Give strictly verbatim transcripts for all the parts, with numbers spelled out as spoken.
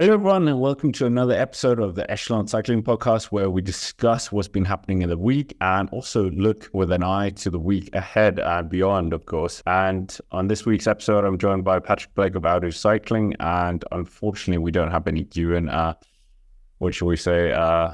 Hello everyone and welcome to another episode of the Echelon Cycling Podcast, where we discuss what's been happening in the week and also look with an eye to the week ahead and beyond, of course. And on this week's episode, I'm joined by Patrick Blake of Audio Cycling, and unfortunately we don't have any Ewan. Uh, what shall we say? Uh,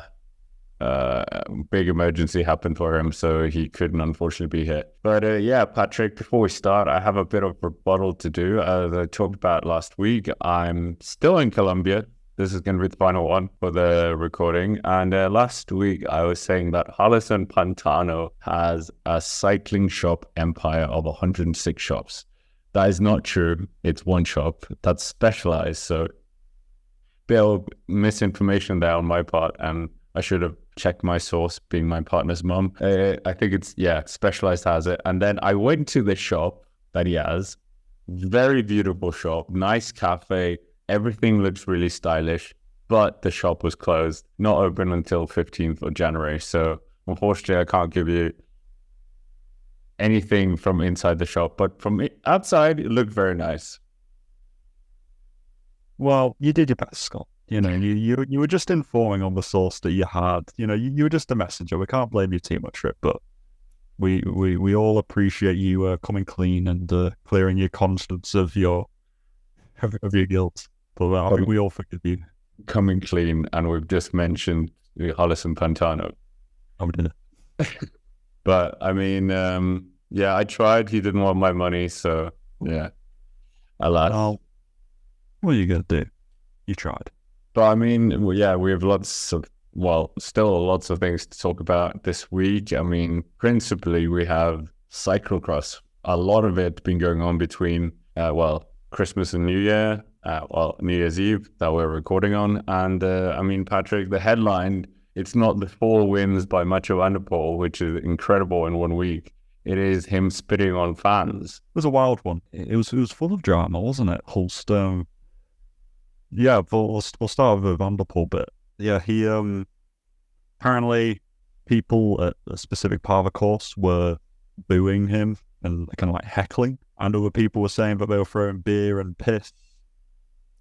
uh, big emergency happened for him, so he couldn't unfortunately be here. But uh, yeah, Patrick, before we start, I have a bit of rebuttal to do. As I talked about last week, I'm still in Colombia. This is going to be the final one for the recording. And uh, last week, I was saying that Harlison Pantano has a cycling shop empire of one hundred six shops. That is not true. It's one shop that's Specialized. So, bit of misinformation there on my part, and I should have checked my source, being my partner's mum. Uh, I think it's, yeah, Specialized has it. And then I went to the shop that he has. Very beautiful shop, nice cafe. Everything looks really stylish, but the shop was closed, not open until fifteenth of January. So unfortunately, I can't give you anything from inside the shop, but from outside, it looked very nice. Well, you did your best, Scott. You know, you, you you were just informing on the source that you had. You know, you, you were just a messenger. We can't blame you too much for it, but we we, we all appreciate you uh, coming clean and uh, clearing your conscience of your of your guilt. But uh, I think we all forgive you. Coming clean, and we've just mentioned Harlison Pantano. I did it. But I mean, um, yeah, I tried. He didn't want my money, so yeah, I lied. Well, what are you gonna do? You tried. But I mean, yeah, we have lots of, well, still lots of things to talk about this week. I mean, principally, we have cyclocross. A lot of it been going on between, uh, well, Christmas and New Year, uh, well, New Year's Eve that we're recording on. And uh, I mean, Patrick, the headline, it's not the four wins by Mathieu van der Poel, which is incredible in one week. It is him spitting on fans. It was a wild one. It was, it was full of drama, wasn't it? Hulst, um... Yeah, we'll, we'll start with Van der Poel bit. Yeah, he um, apparently people at a specific part of the course were booing him and kind of like heckling, and other people were saying that they were throwing beer and piss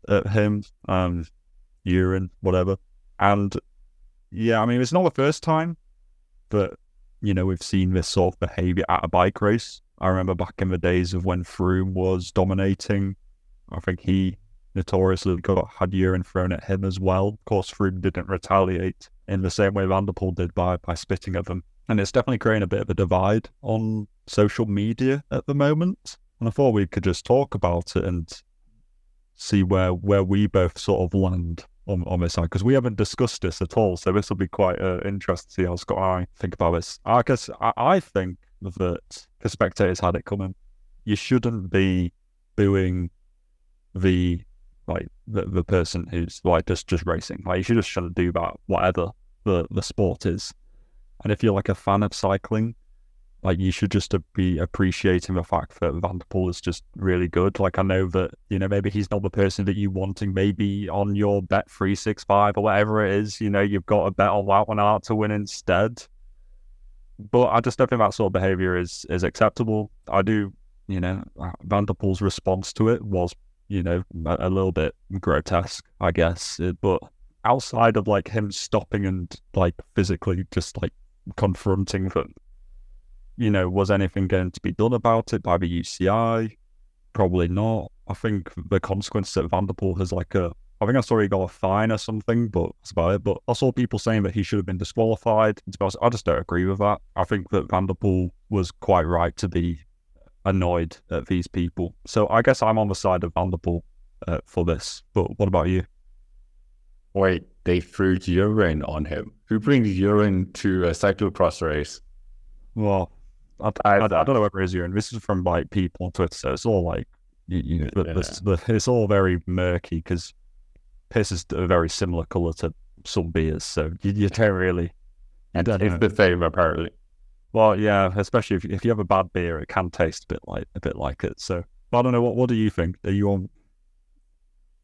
at him and urine, whatever. And yeah, I mean, it's not the first time that, you know, we've seen this sort of behaviour at a bike race. I remember back in the days of when Froome was dominating, I think he notoriously got had urine thrown at him as well. Of course, Froome didn't retaliate in the same way Van der Poel did by, by spitting at them. And it's definitely creating a bit of a divide on social media at the moment. And I thought we could just talk about it and see where where we both sort of land on, on this side, because we haven't discussed this at all. So this will be quite uh, interesting to see how Scott and I think about this. I guess I, I think that the spectators had it coming. You shouldn't be booing the like the, the person who's like just just racing. Like, you should just shouldn't do that, whatever the the sport is. And if you're like a fan of cycling, like, you should just be appreciating the fact that Van der Poel is just really good. Like, I know that, you know, maybe he's not the person that you wanting maybe on your Bet three sixty-five or whatever it is. You know, you've got a bet on Wout Van Aert to win instead. But I just don't think that sort of behaviour is is acceptable. I do, you know, Van der Poel's response to it was, you know, a little bit grotesque, I guess. But outside of like him stopping and like physically just like confronting them, you know, was anything going to be done about it by the U C I? Probably not. I think the consequence that Van der Poel has like a, I think I saw he got a fine or something, but that's about it. But I saw people saying that he should have been disqualified. I just don't agree with that. I think that Van der Poel was quite right to be annoyed at these people. So I guess I'm on the side of Van der Poel uh, for this. But what about you? Wait, they threw urine on him. Who brings urine to a cyclocross race? Well, I, I, I, I don't know whether it's urine. This is from like people on Twitter, so it's all like you, you, yeah. this, the, it's all very murky because piss is a very similar color to some beers, so you, you don't really. And it's know. the same apparently. Well, yeah, especially if if you have a bad beer, it can taste a bit like a bit like it. So, but I don't know. What what do you think? Are you on?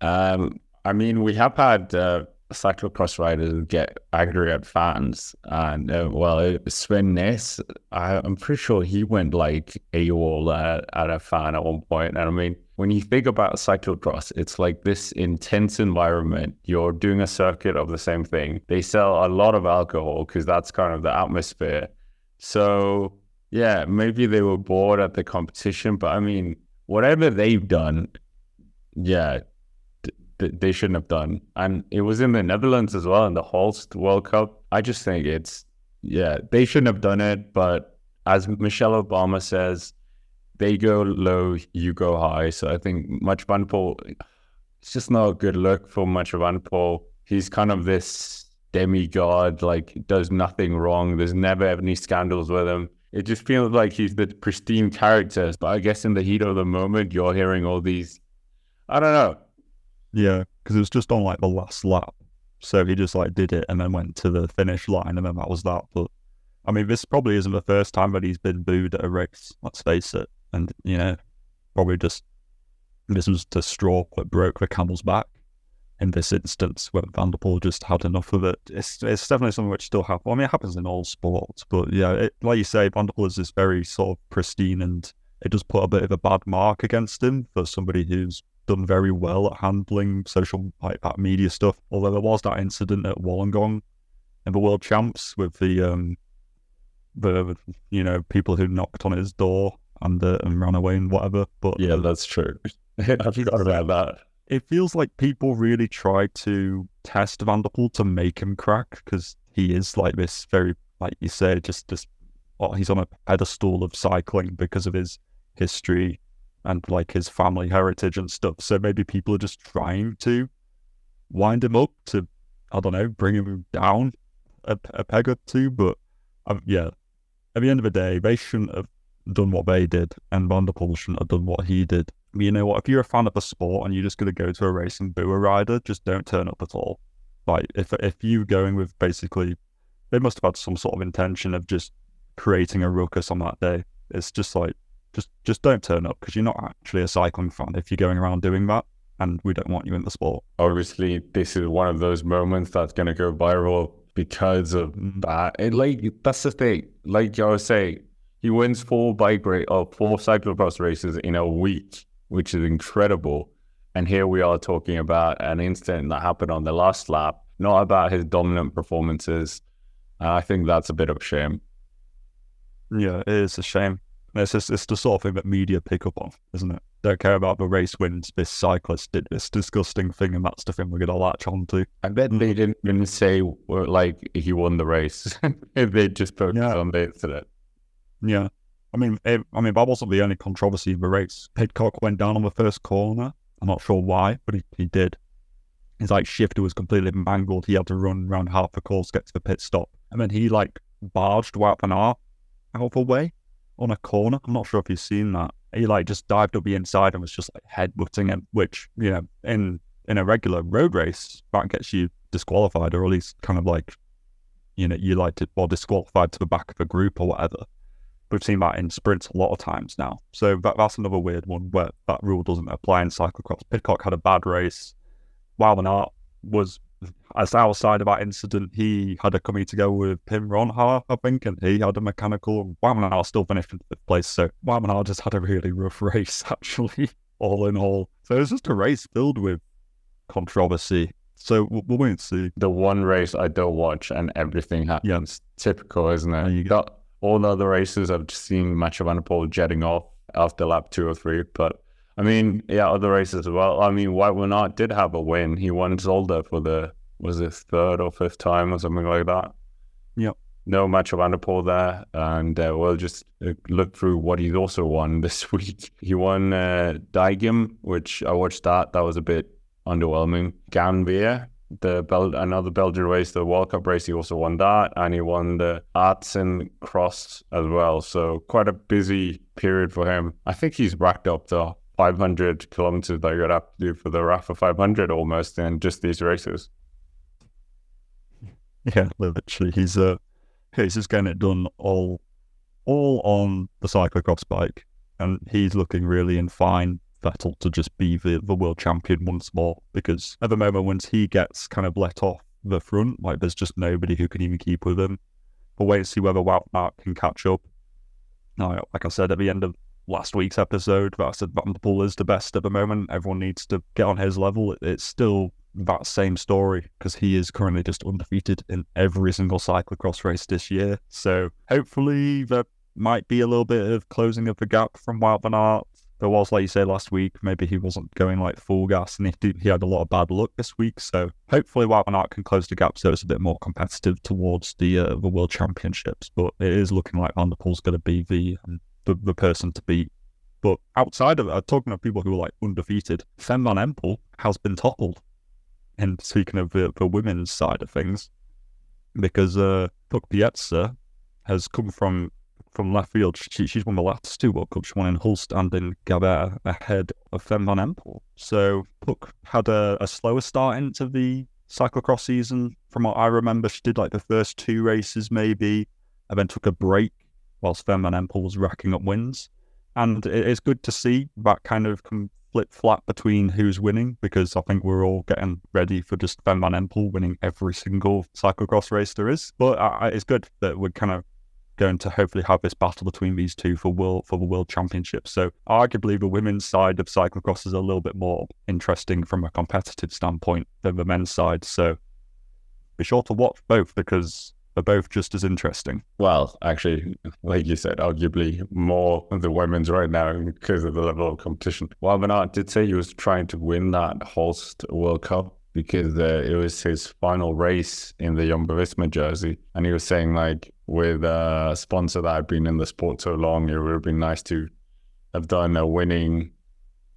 Um, I mean, we have had uh, cyclocross riders get angry at fans, and uh, well, it, Sven Ness, I, I'm pretty sure he went like AWOL at, at a fan at one point. And I mean, When you think about a cyclocross, it's like this intense environment. You're doing a circuit of the same thing. They sell a lot of alcohol because that's kind of the atmosphere. So yeah, maybe they were bored at the competition, but I mean, whatever they've done, yeah, th- they shouldn't have done. And it was in the Netherlands as well, in the Hulst World Cup. I just think it's, yeah, they shouldn't have done it. But as Michelle Obama says, they go low, you go high. So I think Mathieu van der Poel, it's just not a good look for Mathieu van der Poel. He's kind of this demigod, like does nothing wrong. There's never any scandals with him. It just feels like he's the pristine character. But I guess in the heat of the moment, you're hearing all these, I don't know. Yeah, because it was just on like the last lap. So he just like did it and then went to the finish line and then that was that. But I mean, this probably isn't the first time that he's been booed at a race, let's face it. And, you know, probably just, this was the straw that broke the camel's back in this instance where Van der Poel just had enough of it. It's it's definitely something which still happens. I mean, it happens in all sports, but yeah, it, like you say, Van der Poel is this very sort of pristine, and it does put a bit of a bad mark against him for somebody who's done very well at handling social, like that media stuff. Although there was that incident at Wollongong in the World Champs with the, um, the you know, people who knocked on his door and uh, and ran away and whatever. But yeah, that's true. I forgot about that. It feels like people really try to test Van der Poel to make him crack, because he is like this very, like you say, just just oh, he's on a pedestal of cycling because of his history and like his family heritage and stuff. So maybe people are just trying to wind him up to, I don't know, bring him down a, a peg or two. But um, yeah, at the end of the day, they shouldn't have done what they did, and Van der Poel shouldn't have done what he did. You know what, if you're a fan of a sport and you're just going to go to a race and boo a rider, just don't turn up at all. Like, if if you're going with basically, they must have had some sort of intention of just creating a ruckus on that day. It's just like, just just don't turn up, because you're not actually a cycling fan if you're going around doing that, and we don't want you in the sport. Obviously, this is one of those moments that's going to go viral because of that. And like, that's the thing. Like I was saying, he wins four bike race or four cyclocross races in a week, which is incredible. And here we are talking about an incident that happened on the last lap, not about his dominant performances. And I think that's a bit of a shame. Yeah, it is a shame. It's just, it's the sort of thing that media pick up on, isn't it? Don't care about the race wins. This cyclist did this disgusting thing, and that's the thing we're going to latch on to. I bet they didn't even say, like, he won the race. If they just focused yeah. on the incident. Yeah, I mean, it, I mean, that wasn't the only controversy in the race. Pidcock went down on the first corner. I'm not sure why, but he, he did. His like shifter was completely mangled. He had to run around half the course, get to the pit stop, and then he like barged Wout Van Aert out of the way on a corner. I'm not sure if you've seen that. He like just dived up the inside and was just like headbutting him, which, you know, in in a regular road race, that gets you disqualified, or at least kind of like, you know, you like to, well, disqualified to the back of a group or whatever. We've seen that in sprints a lot of times now. So that, that's another weird one where that rule doesn't apply in cyclocross. Pidcock had a bad race. Wout Van Aert was, as outside of that incident, he had a coming to go with Pim Ronha, I think, and he had a mechanical. Wout Van Aert still finished in fifth place. So Wout Van Aert just had a really rough race, actually, all in all. So it's just a race filled with controversy. So we'll, we'll wait and see. The one race I don't watch and everything happens. Yeah. Typical, isn't it? There you go. That- All the other races, I've just seen Mathieu van der Poel jetting off after lap two or three. But, I mean, yeah, other races as well. I mean, Wout Van Aert did have a win. He won Zolder for the, was it third or fifth time or something like that? Yep. No Mathieu van der Poel there. And uh, we'll just look through what he's also won this week. He won uh, Daegim, which I watched that. That was a bit underwhelming. Ganvier. The Bel- another Belgian race, the World Cup race, he also won that, and he won the Aertsen Cross as well. So quite a busy period for him. I think he's racked up the five hundred kilometers that you'd have to do for the R A F A five hundred almost in just these races. Yeah, literally, he's uh, he's just getting it done all all on the cyclocross bike, and he's looking really in fine Vettel to just be the, the world champion once more, because at the moment, once he gets kind of let off the front, like there's just nobody who can even keep with him. But wait and see whether Wout Mark can catch up. Now, like I said, at the end of last week's episode that I said Van der Poel is the best at the moment. Everyone needs to get on his level. It's still that same story because he is currently just undefeated in every single cyclocross race this year. So hopefully there might be a little bit of closing of the gap from Wout Van Aert. There was, like you say, last week, maybe he wasn't going like full gas and he, did, he had a lot of bad luck this week. So hopefully Wout Van Aert can close the gap so it's a bit more competitive towards the uh, the World Championships. But it is looking like Van der Poel's going to be the... Um, The, the person to beat. But outside of it, I'm talking of people who are like undefeated, Fem van Empel has been toppled. And speaking of the, the women's side of things, because uh, Puck Pieterse has come from from left field. She, she's won the last two World Cups. She won in Hulst and in Gabert ahead of Fem van Empel. So Puck had a, a slower start into the cyclocross season. From what I remember, she did like the first two races maybe, and then took a break whilst Fem van Empel was racking up wins. And it's good to see that kind of flip-flap between who's winning, because I think we're all getting ready for just Fem van Empel winning every single cyclocross race there is. But uh, it's good that we're kind of going to hopefully have this battle between these two for world for the World Championships. So arguably the women's side of cyclocross is a little bit more interesting from a competitive standpoint than the men's side. So be sure to watch both, because they're both just as interesting. Well, actually, like you said, arguably more than the women's right now because of the level of competition. Well, Van Aert did say he was trying to win that Hulst World Cup because uh, it was his final race in the Jumbo Visma jersey. And he was saying, like, with a sponsor that had been in the sport so long, it would have been nice to have done a winning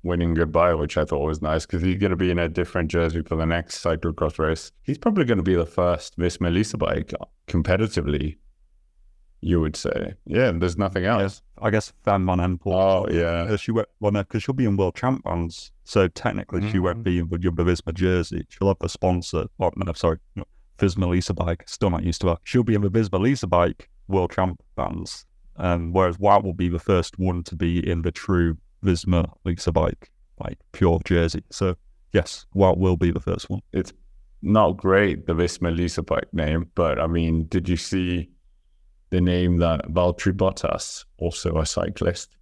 winning goodbye, which I thought was nice because he's going to be in a different jersey for the next cyclocross race. He's probably going to be the first Visma Lease a Bike competitively, you would say. Yeah, there's nothing else. Yeah, I guess Fem van Empel. Oh, yeah. She went, well, no, because she'll be in World Champions, so technically mm-hmm. she won't be in the Jumbo Visma jersey. She'll have a sponsor. Oh, no, sorry. No, Visma Lease a Bike. Still not used to her. She'll be in the Visma Lease a Bike World Champions, um, whereas Wout will be the first one to be in the true Visma Lease a Bike, like pure jersey. So yes, Wout will be the first one. It's not great, the Visma Lease a Bike name, but I mean, did you see the name that Valtteri Bottas, also a cyclist,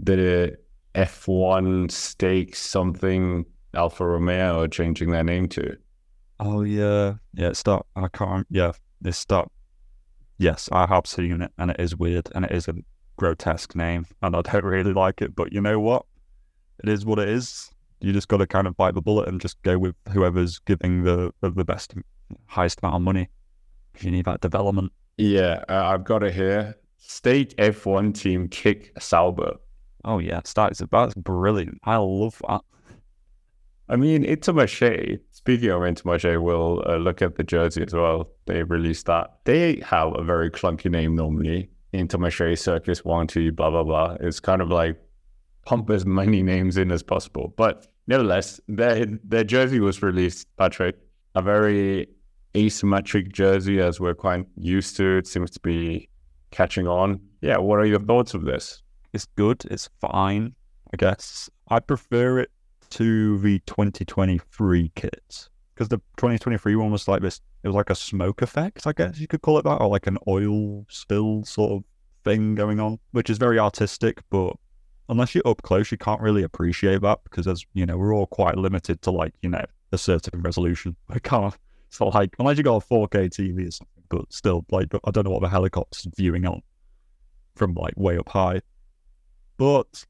did a F one Stakes something Alfa Romeo are changing their name to? Oh yeah, yeah. It's that I can't. Yeah, it's that. Yes, I have seen it, and it is weird, and it is a grotesque name, and I don't really like it, but you know what, it is what it is. You just got to kind of bite the bullet and just go with whoever's giving the the best, highest amount of money. You need that development. Yeah, uh, I've got it here. State F one team Kick Sauber. Oh yeah, that's that's brilliant. I love that. I mean, Intermarché, speaking of Intermarché, we'll uh, look at the jersey as well. They released that. They have a very clunky name normally. Intermarché Circus one two, blah, blah, blah. It's kind of like pump as many names in as possible. But nevertheless, their their jersey was released, Patrick. A very asymmetric jersey, as we're quite used to. It seems to be catching on. Yeah, what are your thoughts of this? It's good. It's fine, I guess. I prefer it to the twenty twenty-three kits, because the twenty twenty-three one was like this, it was like a smoke effect, I guess you could call it that, or like an oil spill sort of thing going on, which is very artistic, but unless you're up close, you can't really appreciate that, because as you know, we're all quite limited to like, you know, a certain resolution. I can't, it's not like, unless you got a four K T V or something, but still, like, I don't know what the helicopter's viewing on from like way up high. But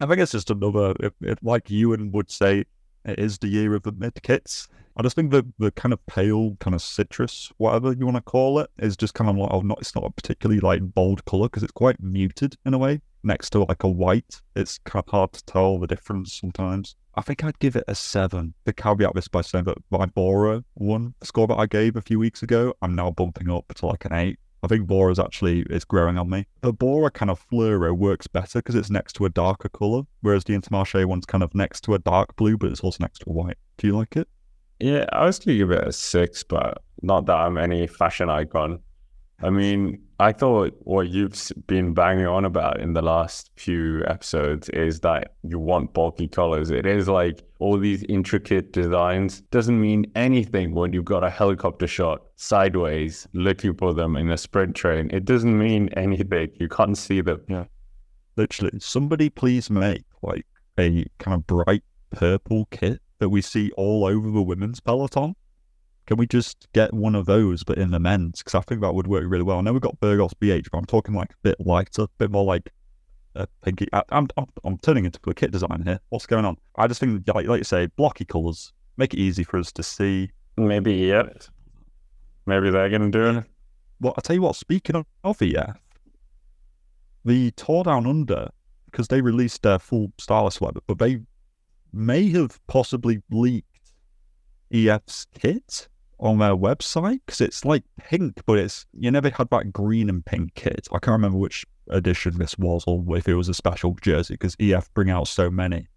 I think it's just another, if, if, like Ewan would say, it is the year of the mid kits. I just think the the kind of pale, kind of citrus, whatever you want to call it, is just kind of like, oh, not, it's not a particularly like bold color, because it's quite muted in a way next to like a white. It's kind of hard to tell the difference sometimes. I think I'd give it a seven. The caveat this by saying that my Bora one score that I gave a few weeks ago, I'm now bumping up to like an eight. I think Bora's actually, it's growing on me. The Bora kind of fluoro works better because it's next to a darker colour, whereas the Intermarché one's kind of next to a dark blue, but it's also next to a white. Do you like it? Yeah, I was going to give it a six, but not that I'm any fashion icon. I mean, I thought what you've been banging on about in the last few episodes is that you want bulky colours. It is like all these intricate designs doesn't mean anything when you've got a helicopter shot sideways looking for them in a sprint train. It doesn't mean anything. You can't see them. Yeah. literally, somebody please make like a kind of bright purple kit that we see all over the women's peloton. Can we just get one of those, but in the men's? Because I think that would work really well. I know we've got Burgos B H, but I'm talking like a bit lighter, a bit more like a pinky. I, I'm, I'm I'm turning into a kit design here. What's going on? I just think, like, like you say, blocky colours. Make it easy for us to see. Maybe, yeah. Maybe they're going to do it. Well, I tell you what, speaking of, of E F, the Tour Down Under, because they released their full stylist web, but they may have possibly leaked E F's kit on their website, because it's like pink, but it's, you know, they had that green and pink kit. I can't remember which edition this was or if it was a special jersey, because E F bring out so many.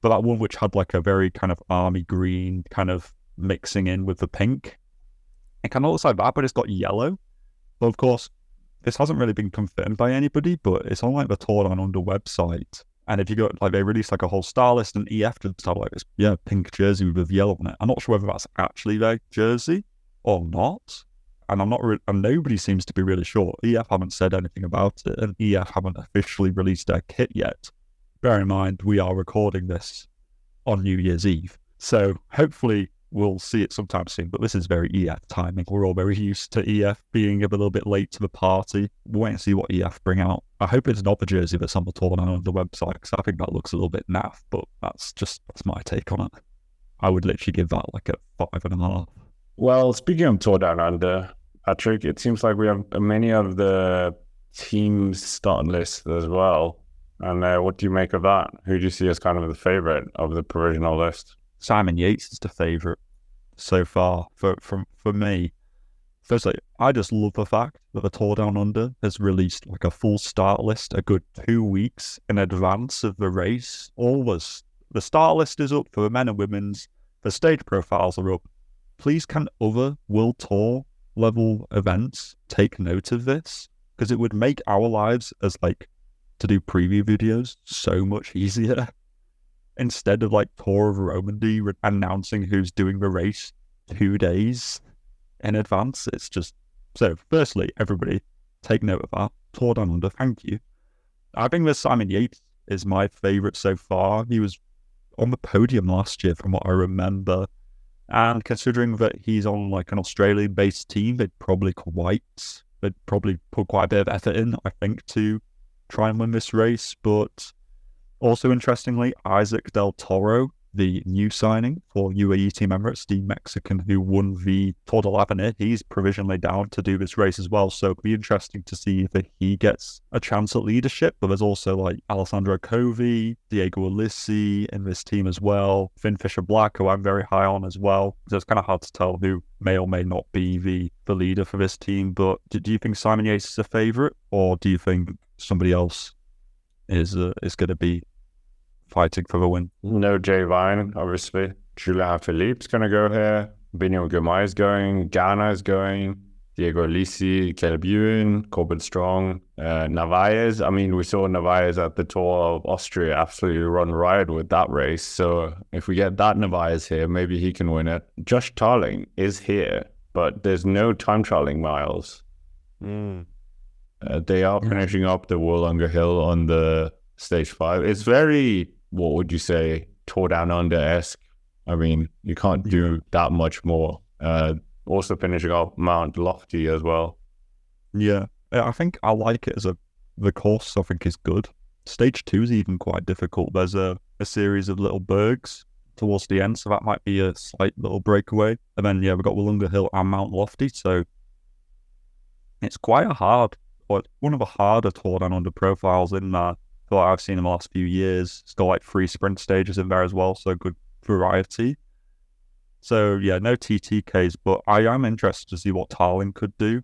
But that one which had like a very kind of army green kind of mixing in with the pink. It kind of looks like that, but it's got yellow. But of course, this hasn't really been confirmed by anybody, but it's on like the Tour Down Under website. And if you go, like, they released like a whole star list, and E F just have like this, yeah, pink jersey with yellow on it. I'm not sure whether that's actually their jersey or not. And I'm not, re- and nobody seems to be really sure. E F haven't said anything about it, and E F haven't officially released their kit yet. Bear in mind, we are recording this on New Year's Eve. So hopefully we'll see it sometime soon. But this is very E F timing. We're all very used to E F being a little bit late to the party. We'll wait and see what E F bring out. I hope it's not the jersey that's on the Tour Down Under website, because I think that looks a little bit naff, but that's just that's my take on it. I would literally give that like a five and a half. Well, speaking of Tour Down Under, Patrick, it seems like we have many of the team's start lists as well. And uh, what do you make of that? Who do you see as kind of the favourite of the provisional list? Simon Yates is the favourite so far for from for me. Firstly, I just love the fact that the Tour Down Under has released like a full start list a good two weeks in advance of the race. All the, the start list is up for the men and women's. The stage profiles are up. Please can other World Tour level events take note of this? Because it would make our lives as like to do preview videos so much easier, instead of like Tour of Romandy re- announcing who's doing the race two days in advance. It's just so, firstly, everybody take note of that. Tour Down Under, thank you. I think that Simon Yates is my favourite so far. He was on the podium last year from what I remember, and considering that he's on like an Australian based team, they'd probably quite they'd probably put quite a bit of effort in, I think, to try and win this race. But also interestingly, Isaac Del Toro, the new signing for U A E Team Emirates, the Mexican who won the Tour de l'Avenir, he's provisionally down to do this race as well, so it'll be interesting to see if he gets a chance at leadership. But there's also like Alessandro Covey, Diego Ulissi in this team as well, Finn Fisher Black, who I'm very high on as well, so it's kind of hard to tell who may or may not be the, the leader for this team. But do, do you think Simon Yates is a favourite, or do you think somebody else is uh, is going to be fighting for the win? No, Jay Vine, obviously. Julien Philippe's going to go here. Benio Gomez is going. Ghana is going. Diego Ulissi, Caleb Ewan, Corbin Strong, uh, Narváez. I mean, we saw Narváez at the Tour of Austria absolutely run riot with that race. So if we get that Narváez here, maybe he can win it. Josh Tarling is here, but there's no time trialing miles. Mm. Uh, they are finishing up the Willunga Hill on the stage five. It's very, what would you say, Tour Down Under-esque. I mean, you can't do that much more. Uh, also finishing up Mount Lofty as well. Yeah, I think I like it as a, the course I think is good. Stage two is even quite difficult. There's a, a series of little bergs towards the end, so that might be a slight little breakaway. And then, yeah, we've got Willunga Hill and Mount Lofty, so it's quite a hard, or one of the harder Tour Down Under profiles in that that I've seen in the last few years. It's got like three sprint stages in there as well, so good variety. So yeah, no T T Ks, but I am interested to see what Tarling could do.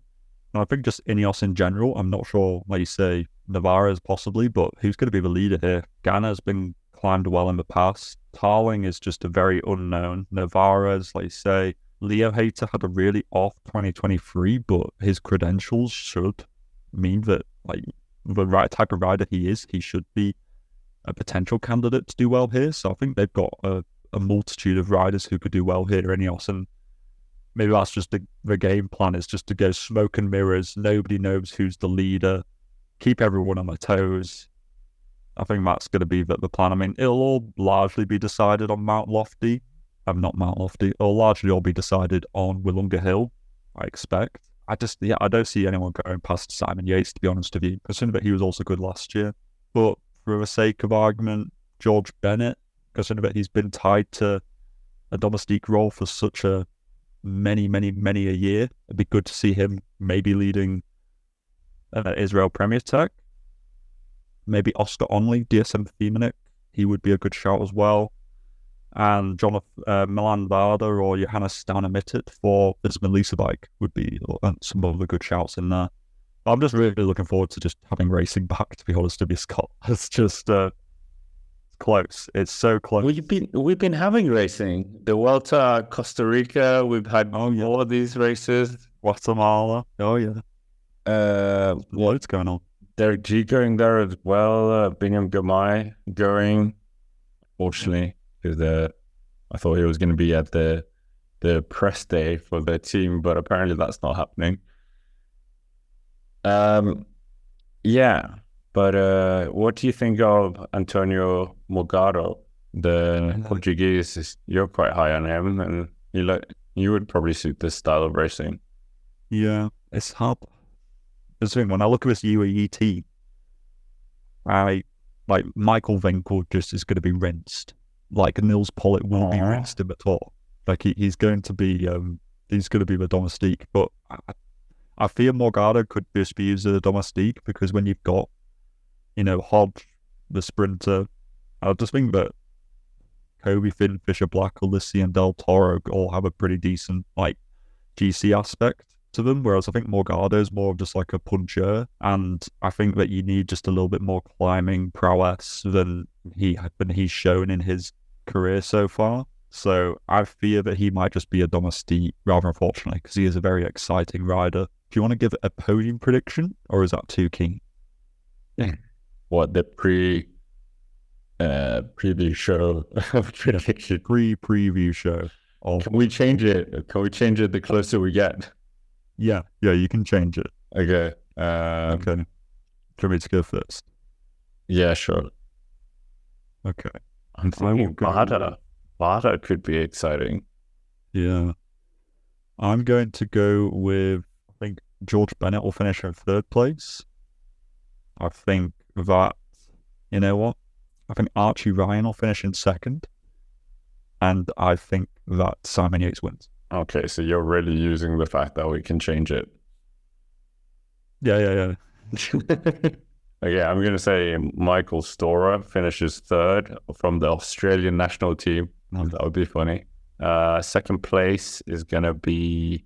And I think just Ineos in general, I'm not sure, like you say, Narváez possibly, but who's going to be the leader here? Ghana's been climbed well in the past. Tarling is just a very unknown. Narváez, like you say, Leo Hayter had a really off twenty twenty-three, but his credentials should mean that like the right type of rider he is, he should be a potential candidate to do well here. So I think they've got a, a multitude of riders who could do well here in Ineos, and maybe that's just the, the game plan is just to go smoke and mirrors. Nobody knows who's the leader, keep everyone on their toes, I think that's going to be the, the plan. I mean, it'll all largely be decided on Mount Lofty. I'm not Mount Lofty. It'll largely all be decided on Willunga Hill, I expect. I just, yeah, I don't see anyone going past Simon Yates, to be honest with you. Considering that he was also good last year. But for the sake of argument, George Bennett, considering that he's been tied to a domestique role for such a many, many, many a year, it'd be good to see him maybe leading uh, Israel Premier Tech. Maybe Oscar Onley, D S M Feminic, he would be a good shout as well. And John uh, Milan Varder or Johannes Staunimittit for Visma Lease a Bike would be some of the good shouts in there. But I'm just really looking forward to just having racing back, to be honest, with you, Scott. It's just uh, it's close. It's so close. We've been we've been having racing. The Vuelta, Costa Rica. We've had oh, yeah. all of these races. Guatemala. Oh yeah. Uh, loads going on. Derek G going there as well. Uh, Bingham Gamai going. Fortunately, to the I thought he was going to be at the the press day for the team, but apparently that's not happening. Um, yeah, but uh, what do you think of Antonio Morgado, the Portuguese? You're quite high on him, and you look, you would probably suit this style of racing. Yeah, it's hard. It's the thing, when I look at this U A E team, I like Michael Venkel just is going to be rinsed. Like Nils Pollitt will Aww. be rinsed in the Tour. Like he, he's going to be, um, he's going to be the domestique, but. I, I fear Morgado could just be used as a domestique because when you've got, you know, Hodge, the sprinter, I just think that Kobe, Finn, Fisher Black, Ulissi, and Del Toro all have a pretty decent, like, G C aspect to them, whereas I think Morgado is more of just like a puncher, and I think that you need just a little bit more climbing prowess than he than he's shown in his career so far. So I fear that he might just be a domestique, rather unfortunately, because he is a very exciting rider. Do you want to give a podium prediction, or is that too keen? Yeah. What, the pre, uh, preview show prediction? Pre-preview show. Of... Can we change it? Can we change it the closer we get? Yeah, yeah, you can change it. Okay. Um, okay. Do you want me to go first? Yeah, sure. Okay. I'm thinking Bada. Bada could be exciting. Yeah. I'm going to go with... I think George Bennett will finish in third place. I think that, you know what? I think Archie Ryan will finish in second. And I think that Simon Yates wins. Okay, so you're really using the fact that we can change it. Yeah, yeah, yeah. Okay, I'm going to say Michael Storer finishes third from the Australian national team. Mm-hmm. That would be funny. Uh, second place is going to be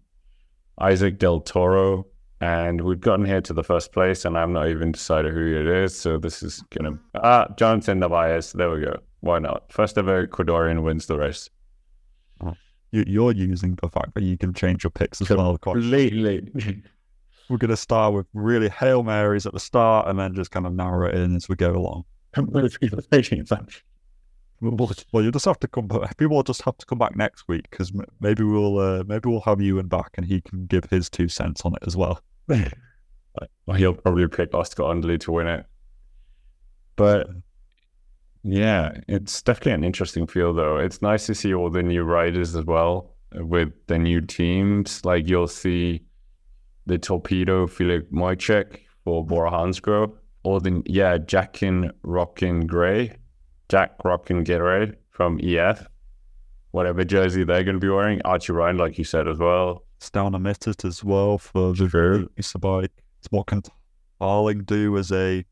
Isaac Del Toro, and we've gotten here to the first place, and I've not even decided who it is, so this is gonna ah Jonathan Narváez. There we go. Why not? First ever Ecuadorian wins the race. You're using the fact that you can change your picks as well. Completely. We're gonna start with really Hail Marys at the start, and then just kind of narrow it in as we go along. Well, you just have to come back. People will just have to come back next week, because maybe we'll uh, maybe we'll have Ewan back and he can give his two cents on it as well. Well, he'll probably pick Oscar Onley to win it. But yeah, it's definitely an interesting field, though. It's nice to see all the new riders as well with the new teams. Like you'll see the torpedo Filip Mojcik for Bora Hansgrohe, or the yeah Jackin Rockin Gray. Jack Rockin Gatorade from E F, whatever jersey they're going to be wearing. Archie Ryan, like you said, as well. Staunimittit as well for the Lease a Bike. What can Tarling do as a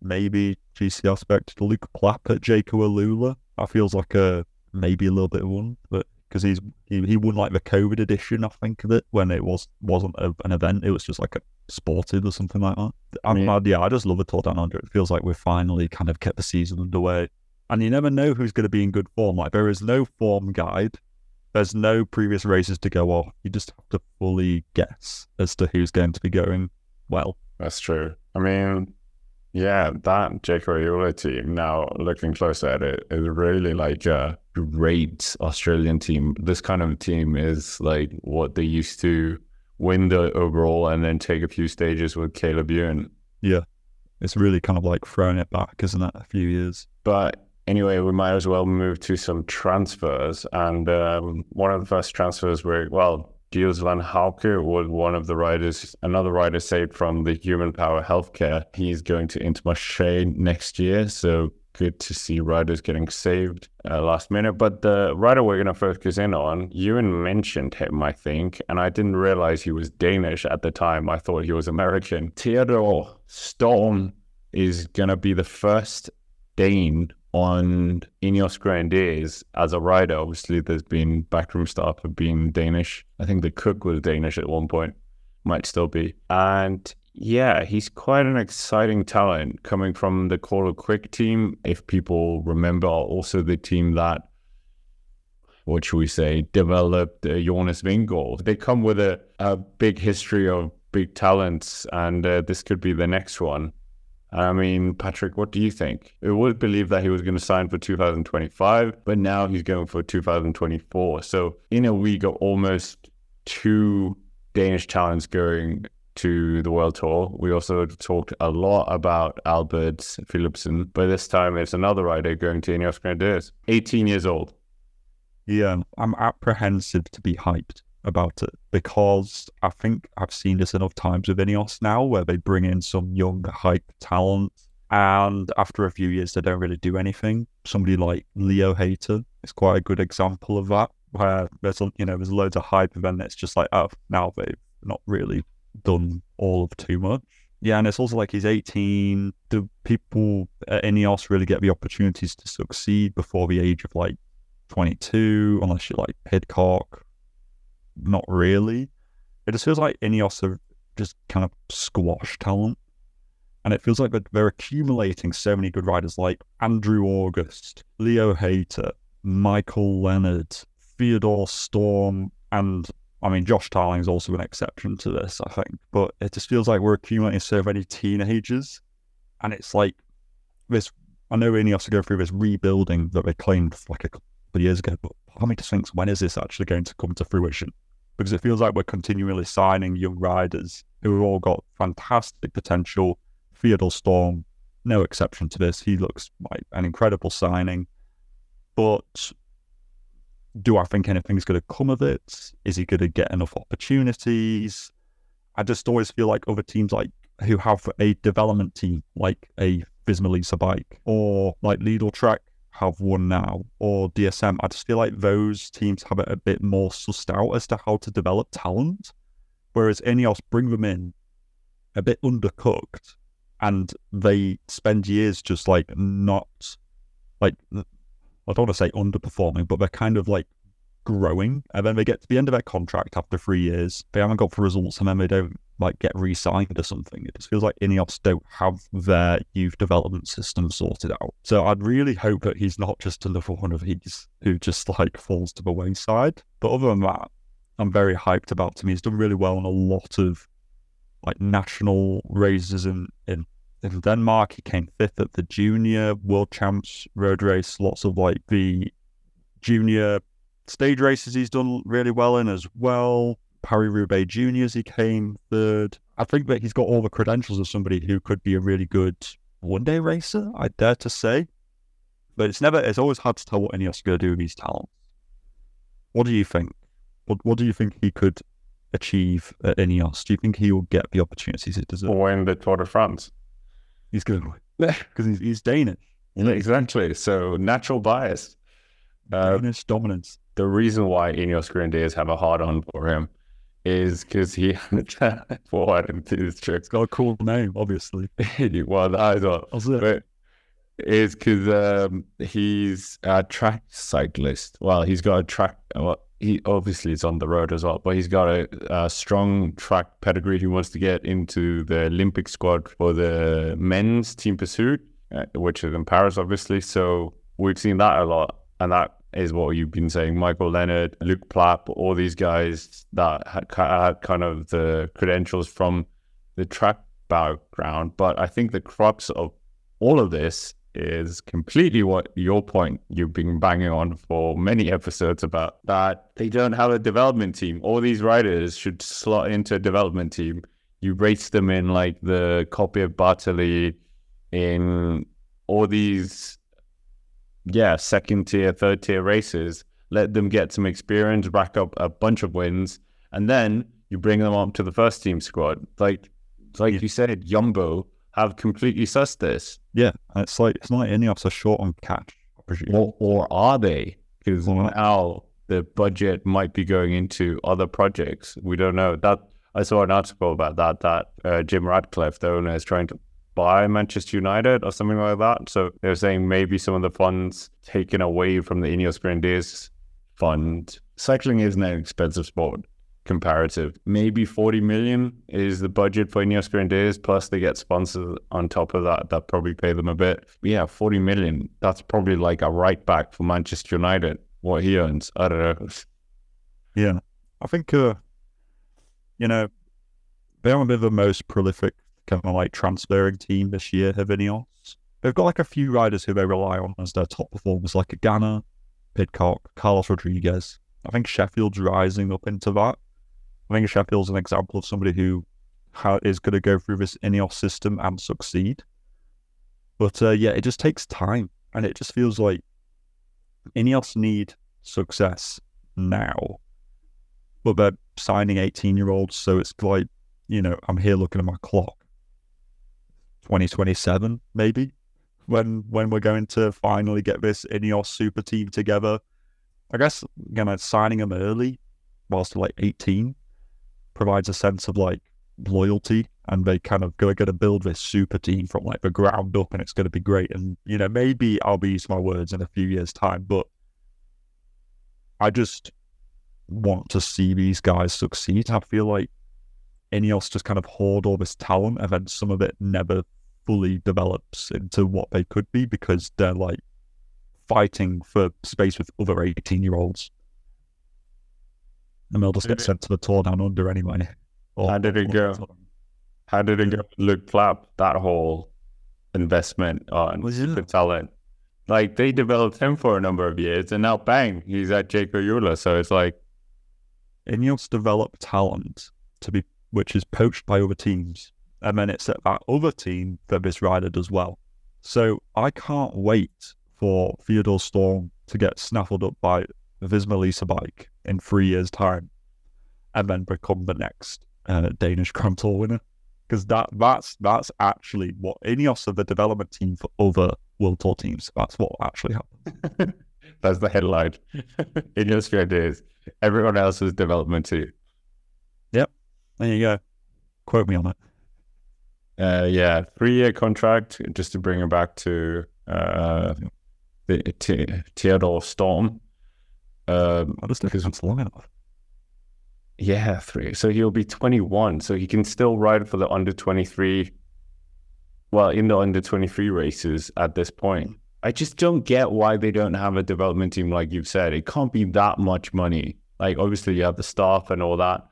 maybe G C aspect? Luke Plapp at Jaco Alula. That feels like a maybe a little bit of one, but because he's he, he won like the COVID edition, I think, of it when it was wasn't a, an event. It was just like a sported or something like that. I mean, yeah. yeah, I just love the Tour Down Under. It feels like we've finally kind of kept the season underway. And you never know who's going to be in good form. Like, there is no form guide. There's no previous races to go off. You just have to fully guess as to who's going to be going well. That's true. I mean, yeah, that Jaco Alula team, now looking closer at it, is really like a great Australian team. This kind of team is like what they used to win the overall and then take a few stages with Caleb Ewan. Yeah. it's really kind of like throwing it back, isn't it, a few years. But anyway, we might as well move to some transfers. And um, one of the first transfers were, well, Gilles Van Houke was one of the riders, another rider saved from the Human Power Healthcare. He's going to Intermarché next year, so good to see riders getting saved uh, last minute. But the rider we're going to focus in on, Ewan mentioned him, I think, and I didn't realize he was Danish at the time. I thought he was American. Theodor Storm is going to be the first Dane on Ineos Grenadiers as a rider. Obviously, there's been backroom staff have been Danish. I think the cook was Danish at one point, might still be. And yeah, he's quite an exciting talent coming from the Call of Quick team, if people remember, also the team that, what should we say, developed uh, Jonas Vingegaard. They come with a, a big history of big talents, and uh, this could be the next one. I mean, Patrick, what do you think? I would believe that he was going to sign for two thousand twenty-five, but now he's going for two thousand twenty-four. So in a week of almost two Danish talents going to the World Tour, we also talked a lot about Albert Philipsen, but this time it's another rider going to Ineos Grenadiers, eighteen years old. Yeah, I'm apprehensive to be hyped about it, because I think I've seen this enough times with Ineos now where they bring in some young hype talent and after a few years they don't really do anything. Somebody like Leo Hayter is quite a good example of that, where there's, you know, there's loads of hype and then it's just like, oh, now they've not really done all of too much. Yeah, and it's also like he's eighteen. Do people at Ineos really get the opportunities to succeed before the age of like twenty-two, unless you're like Pidcock? Not really. It just feels like Ineos have just kind of squashed talent, and it feels like they're accumulating so many good riders like Andrew August, Leo Hayter, Michael Leonard, Theodor Storm, and I mean Josh Tarling is also an exception to this, I think. But it just feels like we're accumulating so many teenagers, and it's like this. I know Ineos are going through this rebuilding that they claimed like a couple of years ago, but part of me just thinks, when is this actually going to come to fruition? Because it feels like we're continually signing young riders who have all got fantastic potential. Theodor Storm, no exception to this. He looks like an incredible signing. But do I think anything's going to come of it? Is he going to get enough opportunities? I just always feel like other teams like who have a development team, like a Visma Lease a Bike or like Lidl Trek, have one now, or D S M, I just feel like those teams have it a bit more sussed out as to how to develop talent, whereas Ineos bring them in a bit undercooked and they spend years just like not like I don't want to say underperforming, but they're kind of like growing, and then they get to the end of their contract after three years, they haven't got the results, and then they don't like get re-signed or something. It just feels like Ineos don't have their youth development system sorted out. So I'd really hope that he's not just another one of these who just like falls to the wayside. But other than that, I'm very hyped about him. He's done really well on a lot of like national races in, in, in Denmark. He came fifth at the Junior World Champs road race, lots of like the Junior stage races he's done really well in as well. Paris-Roubaix Juniors, he came third. I think that he's got all the credentials of somebody who could be a really good one-day racer, I dare to say. But it's never, it's always hard to tell what Ineos are going to do with these talents. What do you think? What, what do you think he could achieve at Ineos? Do you think he will get the opportunities it deserves? Or in the Tour de France. He's going to win. Because he's, he's Danish. Yeah, exactly. So natural bias. Danish uh, dominance. The reason why Ineos Grenadiers have a hard-on for him is because he had forward into his tricks. It's got a cool name, obviously. Well, that is what. But it's because um, he's a track cyclist. Well, he's got a track. Well, he obviously is on the road as well, but he's got a, a strong track pedigree. He wants to get into the Olympic squad for the men's team pursuit, uh, which is in Paris, obviously. So we've seen that a lot, and that is what you've been saying. Michael Leonard, Luke Plapp, all these guys that had, had kind of the credentials from the track background. But I think the crux of all of this is completely what your point you've been banging on for many episodes about, that they don't have a development team. All these riders should slot into a development team. You race them in like the copy of Bartali in all these, yeah, second tier, third tier races, let them get some experience, rack up a bunch of wins, and then you bring them up to the first team squad. Like, like yeah. you said, Jumbo have completely sussed this. Yeah, it's like, it's not Ineos are short on cash. Or, or are they? Because right. now the budget might be going into other projects. We don't know. That I saw an article about that, that uh, Jim Ratcliffe, the owner, is trying to buy Manchester United or something like that. So they're saying maybe some of the funds taken away from the Ineos Grenadiers fund. Cycling is an expensive sport, comparative. Maybe forty million is the budget for Ineos Grenadiers, plus they get sponsors on top of that that probably pay them a bit. But yeah, forty million, that's probably like a right back for Manchester United, what he earns. I don't know. Yeah, I think, uh, you know, they haven't been the most prolific kind of like transferring team this year, have Ineos. They've got like a few riders who they rely on as their top performers, like Agana, Pidcock, Carlos Rodriguez. I think Sheffield's rising up into that. I think Sheffield's an example of somebody who ha- is going to go through this Ineos system and succeed. But uh, yeah, it just takes time, and it just feels like Ineos need success now, but they're signing eighteen-year-olds, so it's like, you know, I'm here looking at my clock. twenty twenty-seven, maybe, when when we're going to finally get this Ineos super team together. I guess, you know, signing them early, whilst they're like eighteen, provides a sense of like loyalty, and they kind of go, are going to build this super team from like the ground up, and it's going to be great. And, you know, maybe I'll be using my words in a few years' time, but I just want to see these guys succeed. I feel like Ineos just kind of hoard all this talent, and then some of it never fully develops into what they could be, because they're like fighting for space with other eighteen-year-olds, and they'll just get sent to the Tour Down Under anyway. Or, how did it go? How did it go? Luke Plapp, that whole investment on the talent, like they developed him for a number of years, and now bang, he's at Jaco Eula. So it's like Ineos develop talent to be, which is poached by other teams, and then it's at that other team that this rider does well. So I can't wait for Theodor Storm to get snaffled up by Visma Lease a Bike in three years' time, and then become the next uh, Danish Grand Tour winner. Because that that's that's actually what Ineos are, the development team for other World Tour teams. That's what actually happens. That's the headline. Ineos Grenadiers. Everyone else's development team. Yep. There you go. Quote me on it. Uh, yeah, three-year contract, just to bring it back to uh, the T- Theodor Storm. Um, I just think it's long enough. Yeah, three. So he'll be twenty-one. So he can still ride for the under twenty-three. Well, in the under twenty-three races at this point. I just don't get why they don't have a development team, like you've said. It can't be that much money. Like, obviously, you have the staff and all that.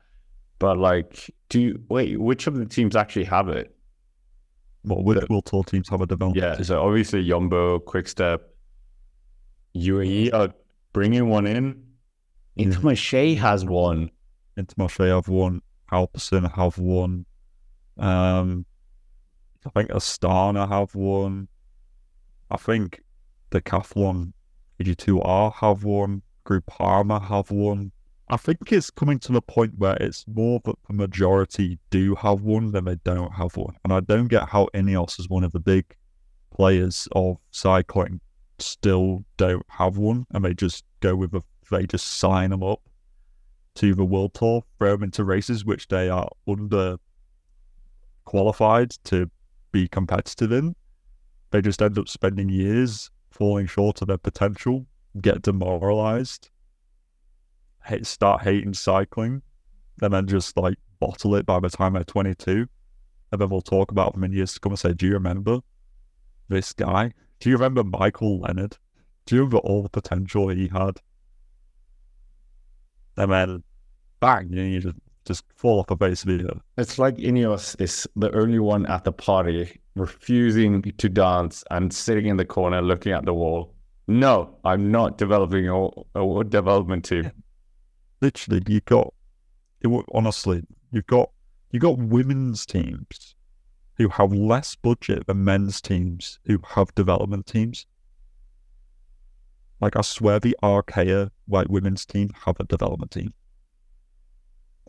But, like, do you, wait, which of the teams actually have it? Well, which World Tour teams have a development yeah, team? Yeah, so obviously Jumbo, Quickstep, U A E are bringing one in. Intermarché yeah. has one. Intermarché have one. Alpecin have one. Um, I think Astana have one. I think Decathlon, A G two R have one. Groupama have one. I think it's coming to the point where it's more that the majority do have one than they don't have one. And I don't get how Ineos, as one of the big players of cycling, still don't have one. And they just go with a, they just sign them up to the World Tour, throw them into races which they are under qualified to be competitive in. They just end up spending years falling short of their potential, get demoralized, start hating cycling, and then just like bottle it by the time they're twenty-two, and then we'll talk about them in years to come and say, do you remember this guy? Do you remember Michael Leonard? Do you remember all the potential he had? And then bang, you, know, you just, just fall off the face of the earth. It's like Ineos is the only one at the party refusing to dance and sitting in the corner looking at the wall. No, I'm not developing a, a development team. Literally, you got, it, honestly, you've got, you got women's teams who have less budget than men's teams who have development teams. Like, I swear the Archaea like women's team have a development team.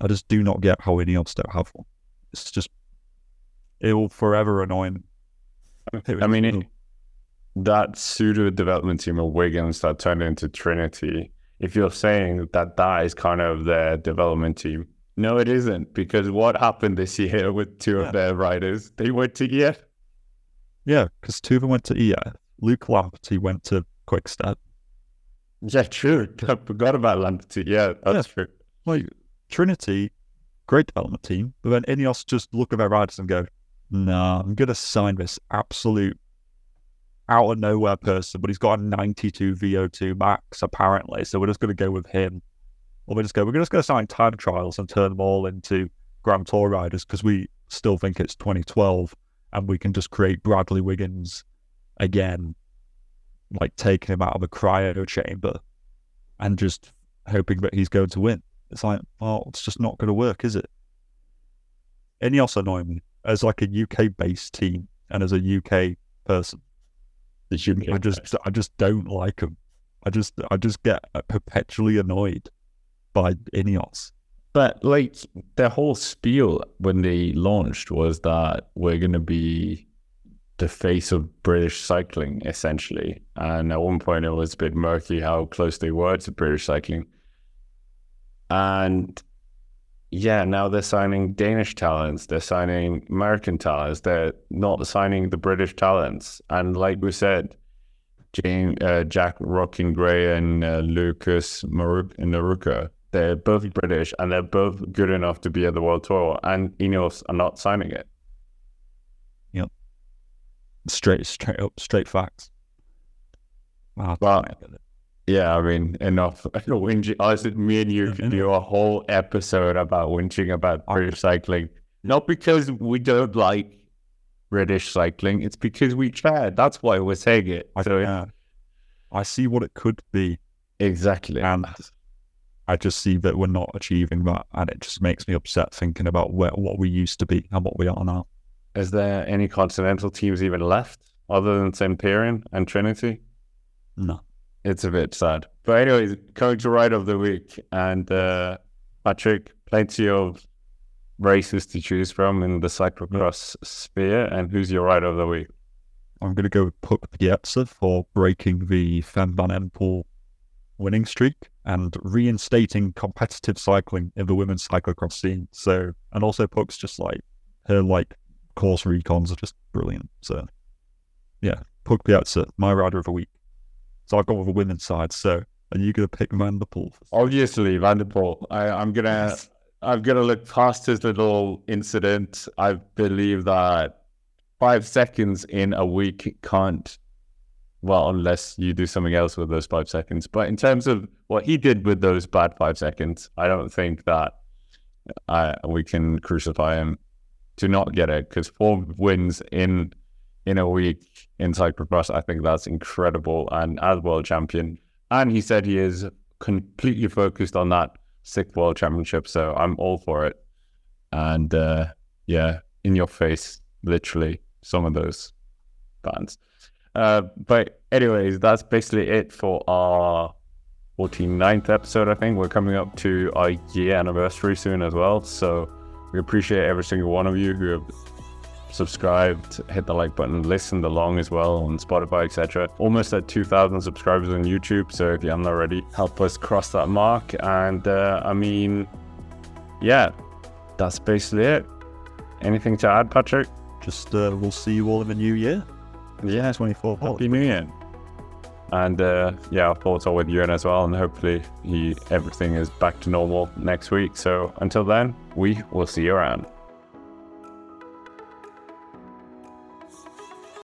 I just do not get how Ineos don't have one. It's just, it will forever annoy me. I mean, it, that pseudo development team of Wiggins that turned into Trinity, if you're saying that that is kind of their development team, no, it isn't, because what happened this year with two yeah. of their riders? They went to E F. Yeah, because two of them went to E F. Luke Lamperty went to Quick Step. Yeah, true. I forgot about Lamperty. Yeah, that's yeah. true. Like, Trinity, great development team, but then Ineos just look at their riders and go, nah, I'm going to sign this absolute out of nowhere person, but he's got a ninety-two V O two max, apparently, so we're just going to go with him. Or we just go, we're just going to sign time trials and turn them all into Grand Tour riders because we still think it's twenty twelve and we can just create Bradley Wiggins again, like taking him out of a cryo chamber and just hoping that he's going to win. It's like, oh, it's just not going to work, is it? Ineos annoy me as like a U K-based team and as a U K person. The U K I just, based. I just don't like them. I just, I just get perpetually annoyed by Ineos. But like their whole spiel when they launched was that we're going to be the face of British cycling, essentially. And at one point it was a bit murky how close they were to British cycling. And yeah, now they're signing Danish talents. They're signing American talents. They're not signing the British talents. And like we said, James, uh, Jack Rockin-Gray and uh, Lucas Maruk- Naruka. They're both British and they're both good enough to be at the World Tour, and Ineos are not signing it. Yep. Straight, straight up, straight facts. Wow. Well, yeah, I mean, enough. I said me and you could do a whole episode about whinging about British cycling. Not because we don't like British cycling, it's because we care. That's why we're saying it. I, so uh, I see what it could be. Exactly. And I just see that we're not achieving that, and it just makes me upset thinking about where, what we used to be and what we are now. Is there any continental teams even left other than Samperian and Trinity? No. It's a bit sad. But anyways, coming to Ride of the Week, and uh, Patrick, plenty of races to choose from in the cyclocross yeah. sphere, and who's your Ride of the Week? I'm going to go with Puck Pieterse for breaking the Fem van Empel winning streak and reinstating competitive cycling in the women's cyclocross scene. So, and also Puck's just like, her like course recons are just brilliant. So yeah, Puck Pieterse, my rider of the week. So I've gone with the women's side. So are you going to pick Van der Poel? Obviously, Van der Poel. I, I'm going to, I'm going to look past his little incident. I believe that five seconds in a week can't, well, unless you do something else with those five seconds. But in terms of what he did with those bad five seconds, I don't think that uh, we can crucify him to not get it, because four wins in in a week in cyclocross, I think that's incredible. And as world champion, and he said he is completely focused on that sixth world championship, so I'm all for it. And uh, yeah, in your face, literally, some of those bands. Uh, but anyways, that's basically it for our forty-ninth episode, I think. We're coming up to our year anniversary soon as well. So we appreciate every single one of you who have subscribed, hit the like button, listened along as well on Spotify, et cetera. Almost at two thousand subscribers on YouTube. So if you haven't already, help us cross that mark. And uh, I mean, yeah, that's basically it. Anything to add, Patrick? Just uh, we'll see you all in the new year. Yeah, twenty-four. Happy New Year. And uh, yeah, our thoughts are with Ewan as well, and hopefully he everything is back to normal next week. So until then, we will see you around.